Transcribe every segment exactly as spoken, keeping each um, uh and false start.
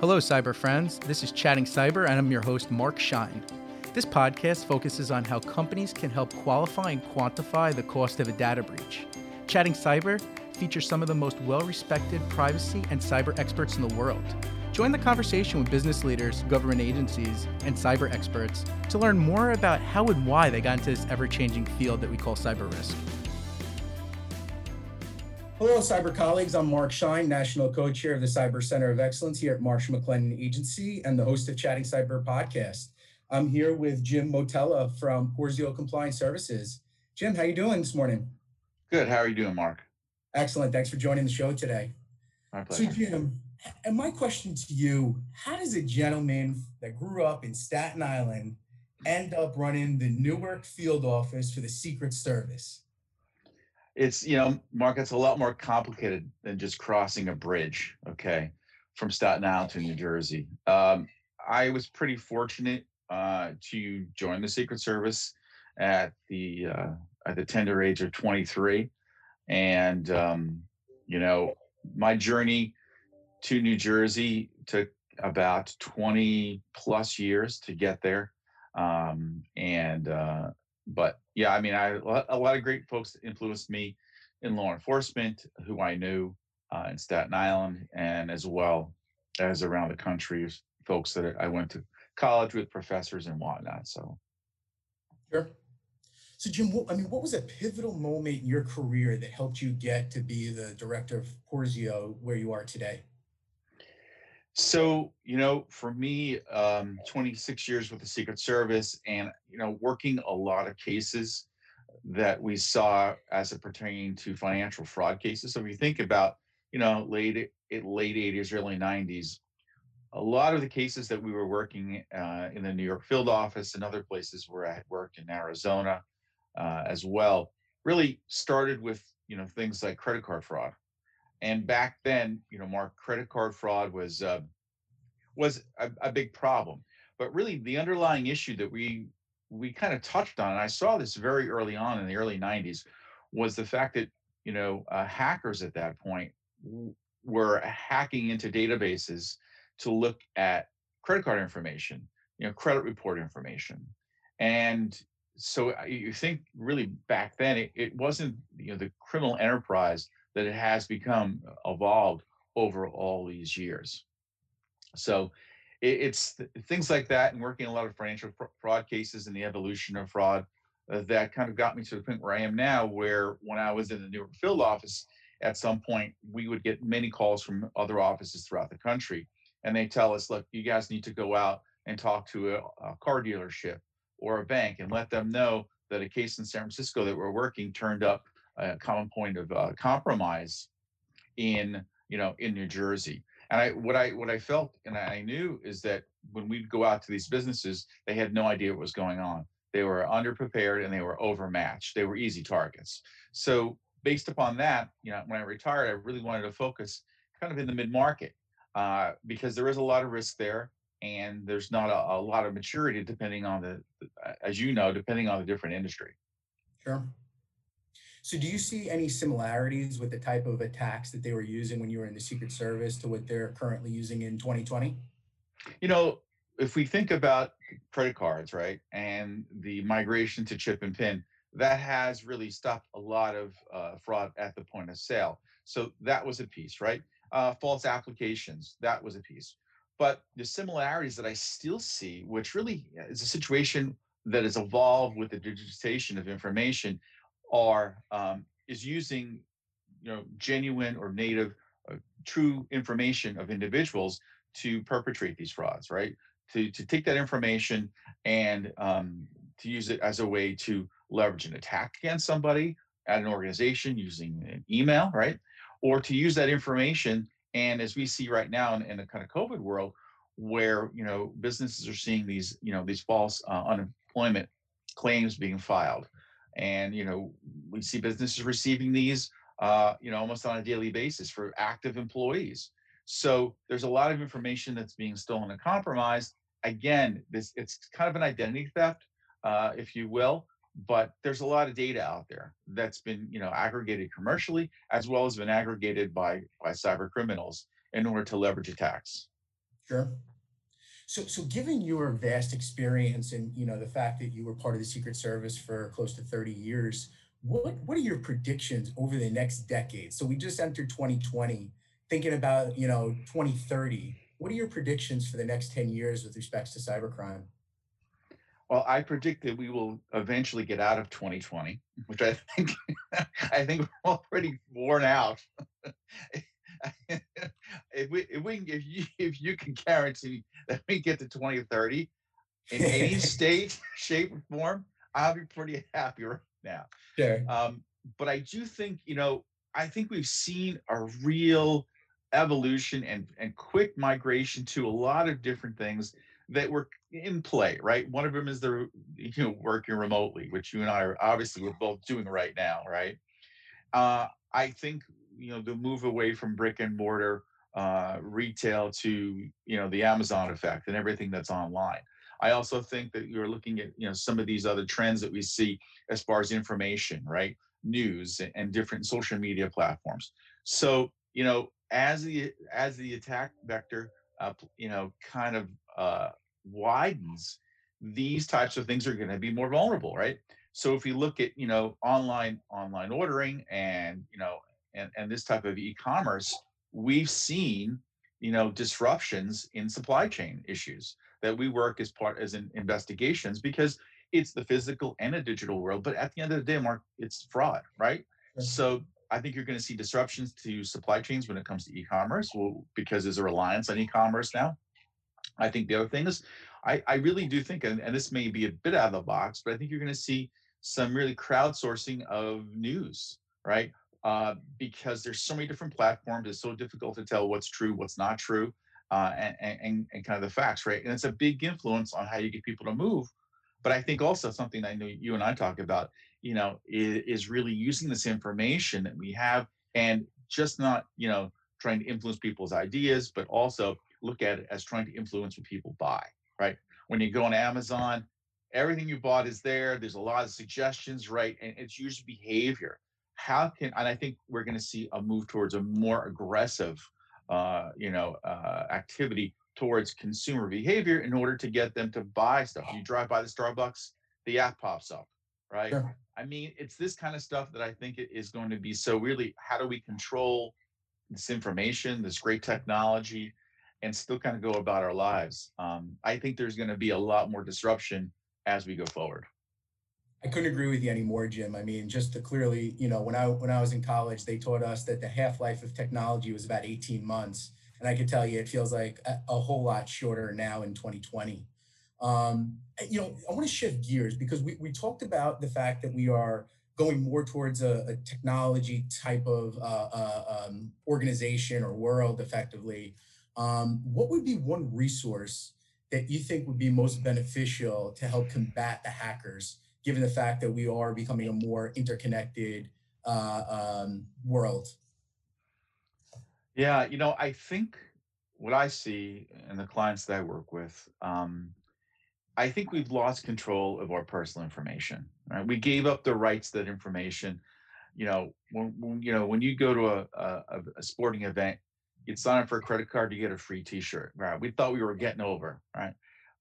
Hello, cyber friends. This is Chatting Cyber, and I'm your host, Mark Schein. This podcast focuses on how companies can help qualify and quantify the cost of a data breach. Chatting Cyber features some of the most well-respected privacy and cyber experts in the world. Join the conversation with business leaders, government agencies, and cyber experts to learn more about how and why they got into this ever-changing field that we call cyber risk. Hello, cyber colleagues. I'm Mark Schein, National Co-Chair of the Cyber Center of Excellence here at Marsh McLennan Agency and the host of Chatting Cyber Podcast. I'm here with Jim Motella from Porzio Compliance Services. Jim, how are you doing this morning? Good. How are you doing, Mark? Excellent. Thanks for joining the show today. My pleasure. So, Jim, and my question to you, how does a gentleman that grew up in Staten Island end up running the Newark field office for the Secret Service? It's, you know, Mark, it's a lot more complicated than just crossing a bridge, okay, from Staten Island to New Jersey. Um, I was pretty fortunate uh, to join the Secret Service at the uh, at the tender age of twenty-three. And, um, you know, my journey to New Jersey took about twenty plus years to get there. Um, and uh, but Yeah, I mean, I, a lot of great folks influenced me in law enforcement, who I knew uh, in Staten Island, and as well as around the country, folks that I went to college with, professors and whatnot. So, sure. So, Jim, what, I mean, what was a pivotal moment in your career that helped you get to be the director of Porzio, where you are today? So, you know, for me, um, twenty-six years with the Secret Service and, you know, working a lot of cases that we saw as it pertained to financial fraud cases. So if you think about, you know, late late eighties, early nineties, a lot of the cases that we were working uh, in the New York field office and other places where I had worked in Arizona uh, as well, really started with, you know, things like credit card fraud. And back then, you know, Mark, credit card fraud was uh, was a, a big problem. But really, the underlying issue that we we kind of touched on, and I saw this very early on in the early nineties, was the fact that, you know, uh, hackers at that point w- were hacking into databases to look at credit card information, you know, credit report information. And so you think really back then, it, it wasn't, you know, the criminal enterprise that it has become evolved over all these years. So it, it's th- things like that, and working a lot of financial fr- fraud cases and the evolution of fraud uh, that kind of got me to the point where I am now, where when I was in the Newark field office, at some point, we would get many calls from other offices throughout the country. And they tell us, look, you guys need to go out and talk to a, a car dealership or a bank and let them know that a case in San Francisco that we're working turned up a common point of uh, compromise in, you know, in New Jersey. And I, what I, what I felt and I knew is that when we'd go out to these businesses, they had no idea what was going on. They were underprepared and they were overmatched. They were easy targets. So based upon that, you know, when I retired, I really wanted to focus kind of in the mid-market uh, because there is a lot of risk there, and there's not a, a lot of maturity depending on the, as you know, depending on the different industry. Sure. So do you see any similarities with the type of attacks that they were using when you were in the Secret Service to what they're currently using in twenty twenty? You know, if we think about credit cards, right, and the migration to chip and PIN, that has really stopped a lot of uh, fraud at the point of sale. So that was a piece, right? Uh, false applications, that was a piece. But the similarities that I still see, which really is a situation that has evolved with the digitization of information, are um, is using, you know, genuine or native, uh, true information of individuals to perpetrate these frauds, right? To to take that information and um, to use it as a way to leverage an attack against somebody at an organization using an email, right? Or to use that information. And as we see right now in, in the kind of COVID world, where, you know, businesses are seeing these, you know, these false uh, unemployment claims being filed. And, you know, we see businesses receiving these, uh, you know, almost on a daily basis for active employees. So there's a lot of information that's being stolen and compromised. Again, this it's kind of an identity theft, uh, if you will, but there's a lot of data out there that's been, you know, aggregated commercially, as well as been aggregated by, by cyber criminals in order to leverage attacks. Sure. So, so given your vast experience and, you know, the fact that you were part of the Secret Service for close to thirty years, what, what are your predictions over the next decade? So we just entered twenty twenty, thinking about, you know, twenty thirty. What are your predictions for the next ten years with respect to cybercrime? Well, I predict that we will eventually get out of twenty twenty, which I think I think we're already worn out. If we, if we can, if you, if you can guarantee that we get to twenty thirty in any state, shape, or form, I'll be pretty happy right now. Sure. Um, but I do think, you know, I think we've seen a real evolution and and quick migration to a lot of different things that were in play, right? One of them is the you know working remotely, which you and I are obviously we're both doing right now, right? Uh, I think. You know, the move away from brick and mortar uh, retail to, you know, the Amazon effect and everything that's online. I also think that you're looking at, you know, some of these other trends that we see as far as information, right? News and different social media platforms. So, you know, as the, as the attack vector, uh, you know, kind of uh, widens, these types of things are going to be more vulnerable, right? So if you look at, you know, online, online ordering and, you know, And, and this type of e-commerce, we've seen, you know, disruptions in supply chain issues that we work as part as in investigations because it's the physical and a digital world. But at the end of the day, Mark, it's fraud, right? Mm-hmm. So I think you're going to see disruptions to supply chains when it comes to e-commerce well, because there's a reliance on e-commerce now. I think the other thing is, I, I really do think, and, and this may be a bit out of the box, but I think you're going to see some really crowdsourcing of news, right? Uh, because there's so many different platforms, it's so difficult to tell what's true, what's not true, uh, and, and, and kind of the facts, right? And it's a big influence on how you get people to move. But I think also something I know you and I talk about, you know, is, is really using this information that we have and just not, you know, trying to influence people's ideas, but also look at it as trying to influence what people buy, right? When you go on Amazon, everything you bought is there. There's a lot of suggestions, right? And it's user behavior. How can, and I think we're going to see a move towards a more aggressive, uh, you know, uh, activity towards consumer behavior in order to get them to buy stuff. You drive by the Starbucks, the app pops up, right? Sure. I mean, it's this kind of stuff that I think is going to be, so really, how do we control this information, this great technology, and still kind of go about our lives? Um, I think there's going to be a lot more disruption as we go forward. I couldn't agree with you anymore, Jim. I mean, just to clearly, you know, when I when I was in college, they taught us that the half-life of technology was about eighteen months. And I can tell you, it feels like a, a whole lot shorter now in twenty twenty. Um, you know, I want to shift gears because we, we talked about the fact that we are going more towards a, a technology type of uh, uh, um, organization or world effectively. Um, what would be one resource that you think would be most beneficial to help combat the hackers, given the fact that we are becoming a more interconnected uh, um, world? Yeah, you know, I think what I see in the clients that I work with, um, I think we've lost control of our personal information, right? We gave up the rights to that information. You know, when, when, you know, when you go to a, a, a sporting event, you'd sign up for a credit card to get a free t-shirt, right? We thought we were getting over, right?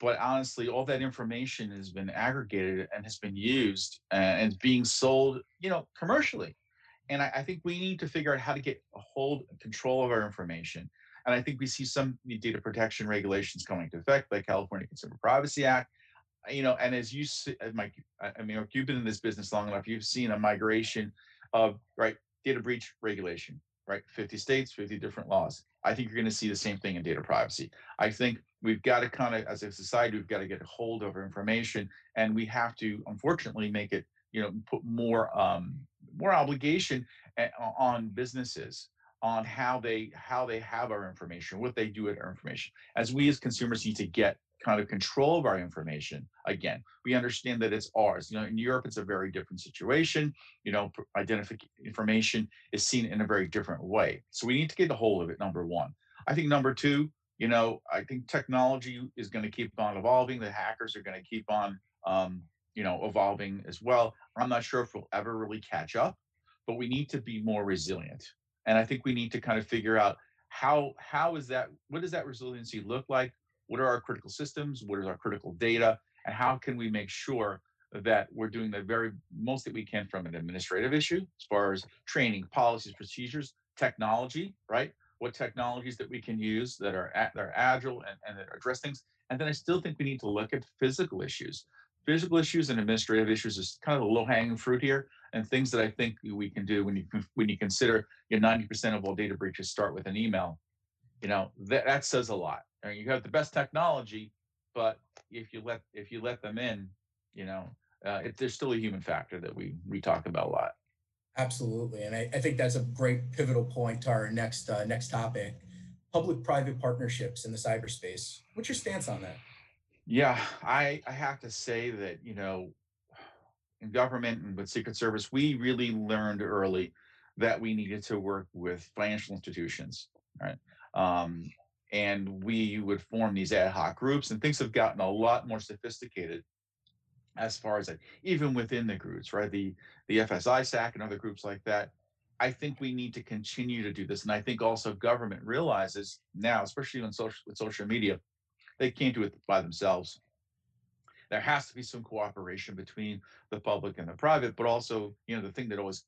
But honestly, all that information has been aggregated and has been used and is being sold, you know, commercially. And I, I think we need to figure out how to get a hold and control of our information. And I think we see some data protection regulations coming into effect, like California Consumer Privacy Act. You know, and as you see, Mike, I mean, you've been in this business long enough, you've seen a migration of, right, data breach regulation, right? fifty states, fifty different laws. I think you're going to see the same thing in data privacy. I think we've got to kind of, as a society, we've got to get a hold of our information, and we have to, unfortunately, make it, you know, put more, um, more obligation on businesses on how they, how they have our information, what they do with our information. As we as consumers need to get kind of control of our information again. We understand that it's ours. You know, in Europe, it's a very different situation. You know, identification information is seen in a very different way. So we need to get a hold of it, number one. I think number two, you know, I think technology is going to keep on evolving. The hackers are going to keep on, um, you know, evolving as well. I'm not sure if we'll ever really catch up, but we need to be more resilient. And I think we need to kind of figure out how how is that, what does that resiliency look like? What are our critical systems? What is our critical data? And how can we make sure that we're doing the very most that we can from an administrative issue, as far as training, policies, procedures, technology, right? What technologies that we can use that are, that are agile and, and that address things. And then I still think we need to look at physical issues. Physical issues and administrative issues is kind of the low-hanging fruit here, and things that I think we can do when you when you consider, you know, ninety percent of all data breaches start with an email. You know, that, that says a lot. I mean, you have the best technology, but if you let if you let them in, you know, uh, if there's still a human factor that we we talk about a lot. Absolutely, and I, I think that's a great pivotal point to our next uh, next topic: public-private partnerships in the cyberspace. What's your stance on that? Yeah, I, I have to say that, you know, in government and with Secret Service, we really learned early that we needed to work with financial institutions, right? Um, and we would form these ad hoc groups, and things have gotten a lot more sophisticated as far as that, even within the groups, right? The, the F S I SAC and other groups like that. I think we need to continue to do this. And I think also government realizes now, especially on social, with social media, they can't do it by themselves. There has to be some cooperation between the public and the private, but also, you know, the thing that always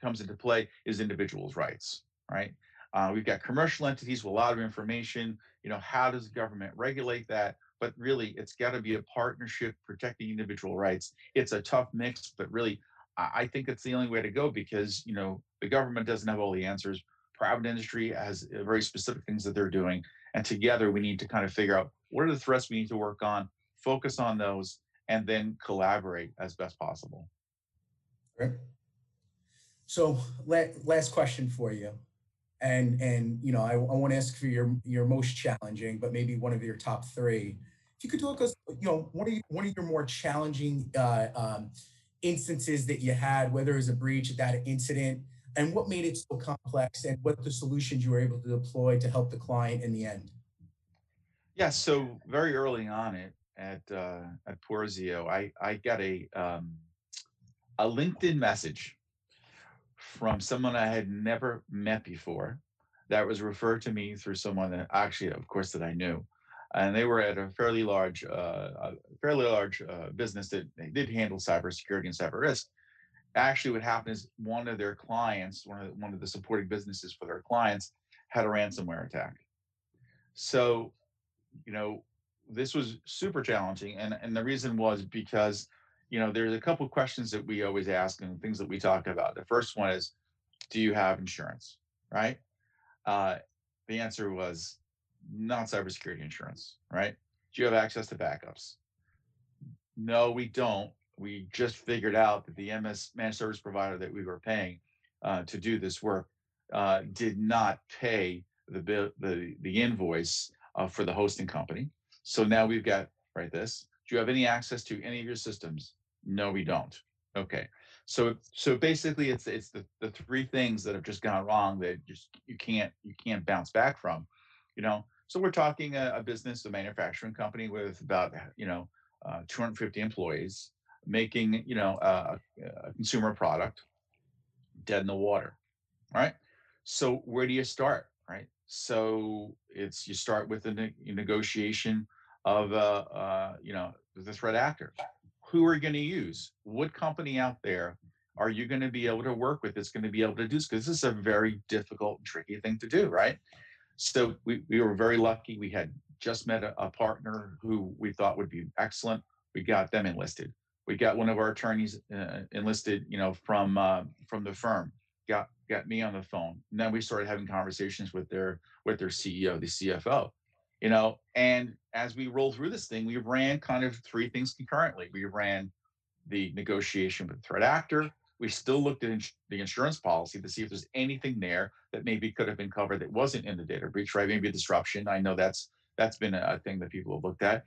comes into play is individuals' rights, right? Uh, we've got commercial entities with a lot of information. You know, how does government regulate that? But really, it's got to be a partnership protecting individual rights. It's a tough mix, but really, I think it's the only way to go because, you know, the government doesn't have all the answers. Private industry has very specific things that they're doing. And together we need to kind of figure out what are the threats we need to work on, focus on those, and then collaborate as best possible. Great. So last question for you. And, and you know, I, I want to ask for your, your most challenging, but maybe one of your top three. If you could talk us, you know, what are, you, what are your more challenging uh, um, instances that you had, whether it was a breach, a data incident, and what made it so complex and what the solutions you were able to deploy to help the client in the end? Yeah, so very early on it, at uh, at Porzio, I, I got a, um, a LinkedIn message from someone I had never met before that was referred to me through someone that actually, of course, that I knew. And they were at a fairly large, uh, a fairly large uh, business that they did handle cybersecurity and cyber risk. Actually, what happened is one of their clients, one of the, one of the supporting businesses for their clients, had a ransomware attack. So, you know, this was super challenging, and and the reason was because, you know, there's a couple of questions that we always ask and things that we talk about. The first one is, do you have insurance? Right? Uh, the answer was not cybersecurity insurance. Right? Do you have access to backups? No, we don't. We just figured out that the M S managed service provider that we were paying uh, to do this work uh, did not pay the bill, the the invoice uh, for the hosting company. So now we've got right this. Do you have any access to any of your systems? No, we don't. Okay. So so basically, it's it's the, the three things that have just gone wrong that just you can't you can't bounce back from, you know. So we're talking a, a business, a manufacturing company with about you know uh, two hundred fifty employees. Making, you know, a, a consumer product, dead in the water, right? So where do you start, right? So it's you start with a ne- negotiation of, uh, uh, you know, the threat actor. Who are you going to use? What company out there are you going to be able to work with that's going to be able to do this? Because this is a very difficult, tricky thing to do, right? So we, we were very lucky. We had just met a, a partner who we thought would be excellent. We got them enlisted. We got one of our attorneys uh, enlisted, you know, from uh, from the firm. Got got me on the phone. And then we started having conversations with their with their C E O, the C F O, you know. And as we rolled through this thing, we ran kind of three things concurrently. We ran the negotiation with the threat actor. We still looked at ins- the insurance policy to see if there's anything there that maybe could have been covered that wasn't in the data breach, right? Maybe a disruption. I know that's that's been a thing that people have looked at.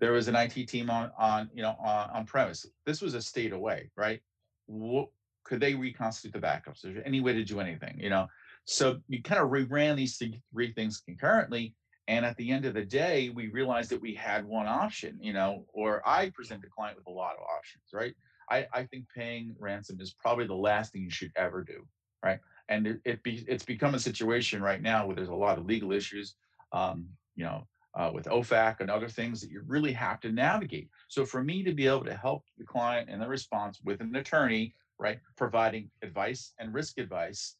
There was an I T team on, on you know, on, on premise. This was a state away, right? What, could they reconstitute the backups? Is there any way to do anything, you know? So you kind of reran these three things concurrently. And at the end of the day, we realized that we had one option, you know, or I present the client with a lot of options, right? I, I think paying ransom is probably the last thing you should ever do, right? And it, it be, it's become a situation right now where there's a lot of legal issues, um, you know, uh, with O FAC and other things that you really have to navigate. So for me to be able to help the client in the response with an attorney, right, providing advice and risk advice,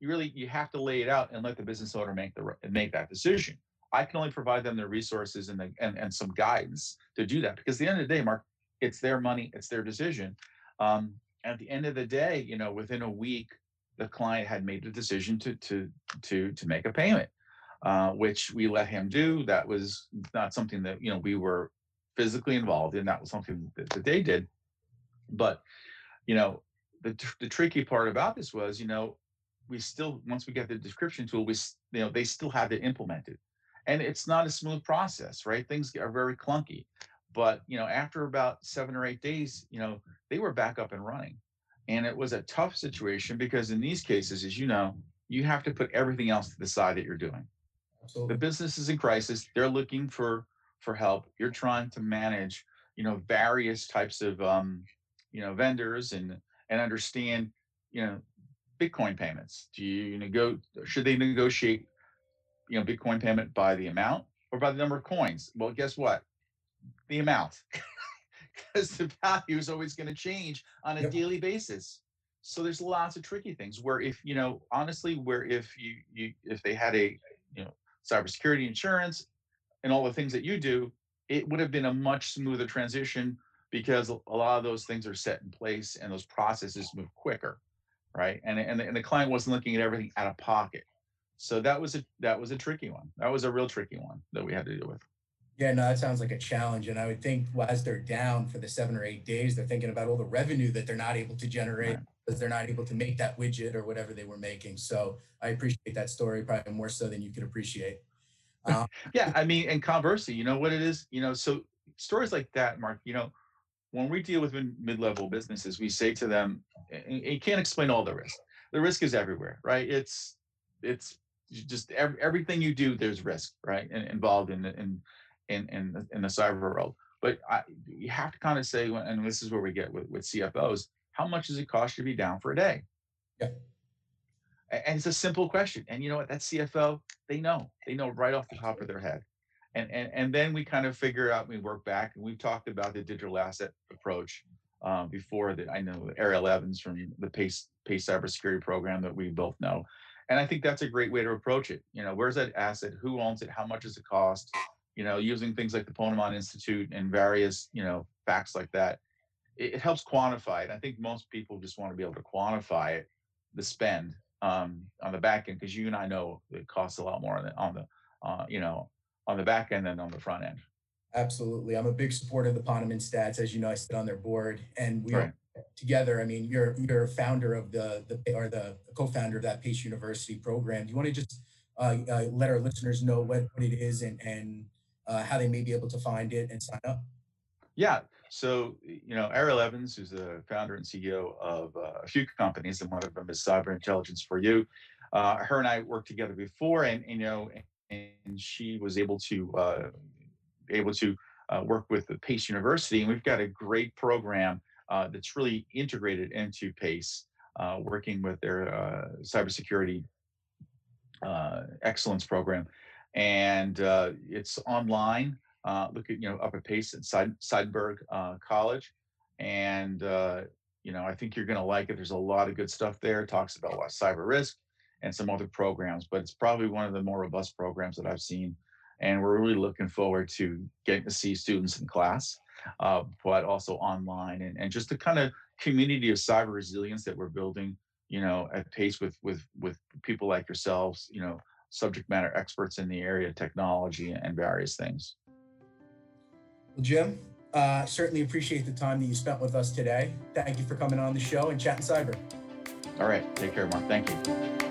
you really, you have to lay it out and let the business owner make the make that decision. I can only provide them the resources and, the, and, and some guidance to do that, because at the end of the day, Mark, it's their money, it's their decision. Um, at the end of the day, you know, within a week, the client had made the decision to to to to make a payment, uh, which we let him do. That was not something that, you know, we were physically involved in. That was something that, that they did. But, you know, the the tricky part about this was, you know, we still, once we get the description tool, we, you know, they still had to implement it. And it's not a smooth process, right? Things are very clunky. But, you know, after about seven or eight days, you know, they were back up and running. And it was a tough situation because in these cases, as you know, you have to put everything else to the side that you're doing. Absolutely. The business is in crisis. They're looking for for help. You're trying to manage, you know, various types of, um, you know, vendors and and understand, you know, Bitcoin payments. Do you nego- should they negotiate, you know, Bitcoin payment by the amount or by the number of coins? Well, guess what? The amount. Because the value is always going to change on a yep. daily basis. So there's lots of tricky things where if, you know, honestly, where if you, you if they had a, you know, cybersecurity insurance and all the things that you do, it would have been a much smoother transition because a lot of those things are set in place and those processes move quicker, right? And and the, and the client wasn't looking at everything out of pocket. So that was a that was a tricky one. That was a real tricky one that we had to deal with. Yeah, no, that sounds like a challenge. And I would think as they're down for the seven or eight days, they're thinking about all the revenue that they're not able to generate right. because they're not able to make that widget or whatever they were making. So I appreciate that story probably more so than you could appreciate. Um, yeah, I mean, and conversely, you know what it is? You know, so stories like that, Mark, you know, when we deal with mid-level businesses, we say to them, you can't explain all the risk. The risk is everywhere, right? It's it's just every, everything you do, there's risk, right, and involved in the in, In, in, the, in the cyber world. But I, you have to kind of say, and this is where we get with, with C F Os, how much does it cost you to be down for a day? Yeah. And it's a simple question. And you know what? That C F O, they know. They know right off the top of their head. And and, and then we kind of figure out, we work back, and we've talked about the digital asset approach um, before that. I know Ariel Evans from the Pace, Pace Cybersecurity program that we both know. And I think that's a great way to approach it. You know, where's that asset? Who owns it? How much does it cost? You know, using things like the Ponemon Institute and various, you know, facts like that, it, it helps quantify it. I think most people just want to be able to quantify it, the spend um, on the back end, because you and I know it costs a lot more on the, on the uh, you know, on the back end than on the front end. Absolutely. I'm a big supporter of the Ponemon stats. As you know, I sit on their board and we right. are together. I mean, you're you're a founder of the, the or the co-founder of that Pace University program. Do you want to just uh, uh, let our listeners know what, what it is and and Uh, how they may be able to find it and sign up? Yeah. So, you know, Ariel Evans, who's the founder and C E O of uh, a few companies, and one of them is Cyber Intelligence for You. Uh, her and I worked together before, and, you know, and she was able to uh, able to uh, work with the Pace University. And we've got a great program uh, that's really integrated into Pace, uh, working with their uh, cybersecurity uh, excellence program. And uh, it's online. Uh, look at, you know, up at Pace at Seidenberg uh, College. And, uh, you know, I think you're going to like it. There's a lot of good stuff there. It talks about a lot of cyber risk and some other programs, but it's probably one of the more robust programs that I've seen. And we're really looking forward to getting to see students in class, uh, but also online, and, and just the kind of community of cyber resilience that we're building, you know, at Pace with, with, with people like yourselves, you know, subject matter experts in the area of technology and various things. Well, Jim, uh, certainly appreciate the time that you spent with us today. Thank you for coming on the show and chatting cyber. All right. Take care, Mark. Thank you.